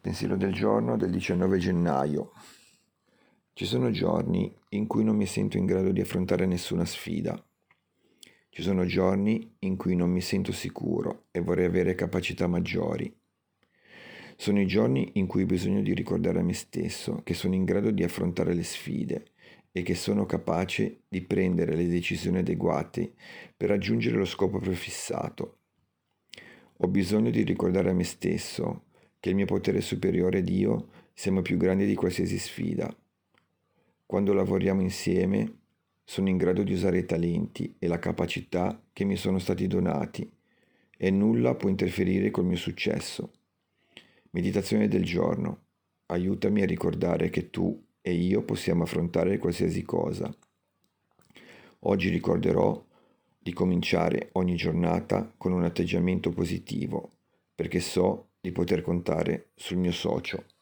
Pensiero del giorno del 19 gennaio. Ci sono giorni in cui non mi sento in grado di affrontare nessuna sfida. Ci sono giorni in cui non mi sento sicuro e vorrei avere capacità maggiori. Sono i giorni in cui ho bisogno di ricordare a me stesso che sono in grado di affrontare le sfide e che sono capace di prendere le decisioni adeguate per raggiungere lo scopo prefissato. Ho bisogno di ricordare a me stesso che il mio potere superiore ed io siamo più grandi di qualsiasi sfida. Quando lavoriamo insieme, sono in grado di usare i talenti e la capacità che mi sono stati donati e nulla può interferire col mio successo. Meditazione del giorno. Aiutami a ricordare che tu e io possiamo affrontare qualsiasi cosa. Oggi ricorderò di cominciare ogni giornata con un atteggiamento positivo, perché so di poter contare sul mio socio.